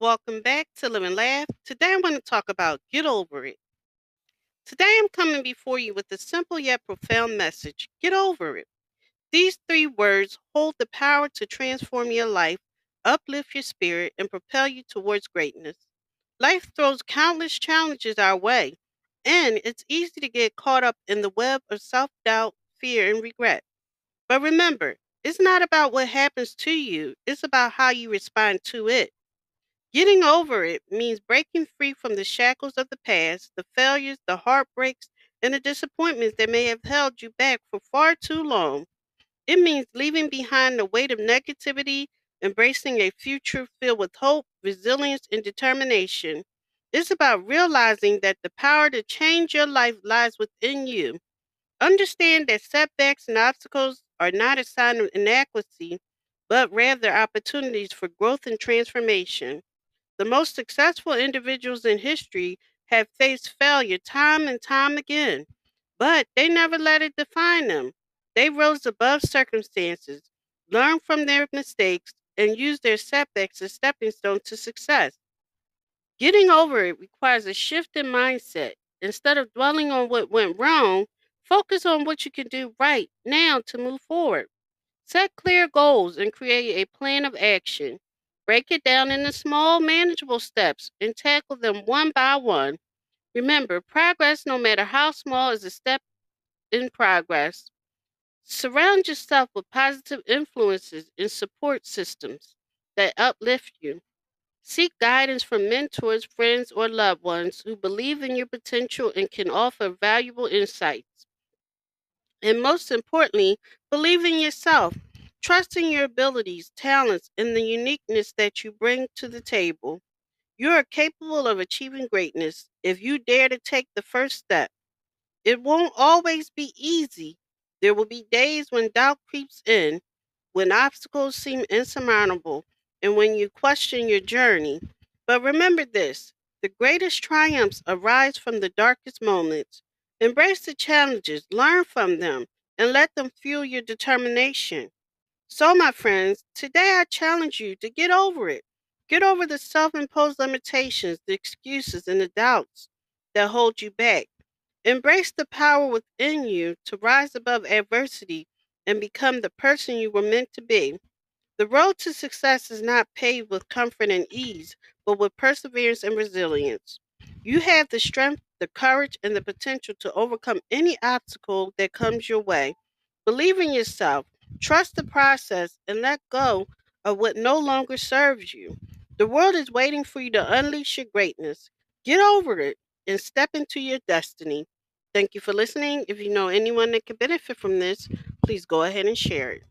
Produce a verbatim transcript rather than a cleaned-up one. Welcome back to Live and Laugh. Today I'm going to talk about get over it. Today I'm coming before you with a simple yet profound message. Get over it. These three words hold the power to transform your life, uplift your spirit, and propel you towards greatness. Life throws countless challenges our way, and it's easy to get caught up in the web of self-doubt, fear, and regret. But remember, it's not about what happens to you, it's about how you respond to it. Getting over it means breaking free from the shackles of the past, the failures, the heartbreaks, and the disappointments that may have held you back for far too long. It means leaving behind the weight of negativity, embracing a future filled with hope, resilience, and determination. It's about realizing that the power to change your life lies within you. Understand that setbacks and obstacles are not a sign of inadequacy, but rather opportunities for growth and transformation. The most successful individuals in history have faced failure time and time again, but they never let it define them. They rose above circumstances, learned from their mistakes, and used their setbacks as stepping stones to success. Getting over it requires a shift in mindset. Instead of dwelling on what went wrong, focus on what you can do right now to move forward. Set clear goals and create a plan of action. Break it down into small, manageable steps and tackle them one by one. Remember, progress, no matter how small, is a step in progress. Surround yourself with positive influences and support systems that uplift you. Seek guidance from mentors, friends, or loved ones who believe in your potential and can offer valuable insights. And most importantly, believe in yourself. Trust in your abilities, talents, and the uniqueness that you bring to the table. You are capable of achieving greatness if you dare to take the first step. It won't always be easy. There will be days when doubt creeps in, when obstacles seem insurmountable, and when you question your journey. But remember this, the greatest triumphs arise from the darkest moments. Embrace the challenges, learn from them, and let them fuel your determination. So, my friends, today I challenge you to get over it. Get over the self-imposed limitations, the excuses, and the doubts that hold you back. Embrace the power within you to rise above adversity and become the person you were meant to be. The road to success is not paved with comfort and ease, but with perseverance and resilience. You have the strength, the courage, and the potential to overcome any obstacle that comes your way. Believe in yourself. Trust the process and let go of what no longer serves you. The world is waiting for you to unleash your greatness. Get over it and step into your destiny. Thank you for listening. If you know anyone that could benefit from this, please go ahead and share it.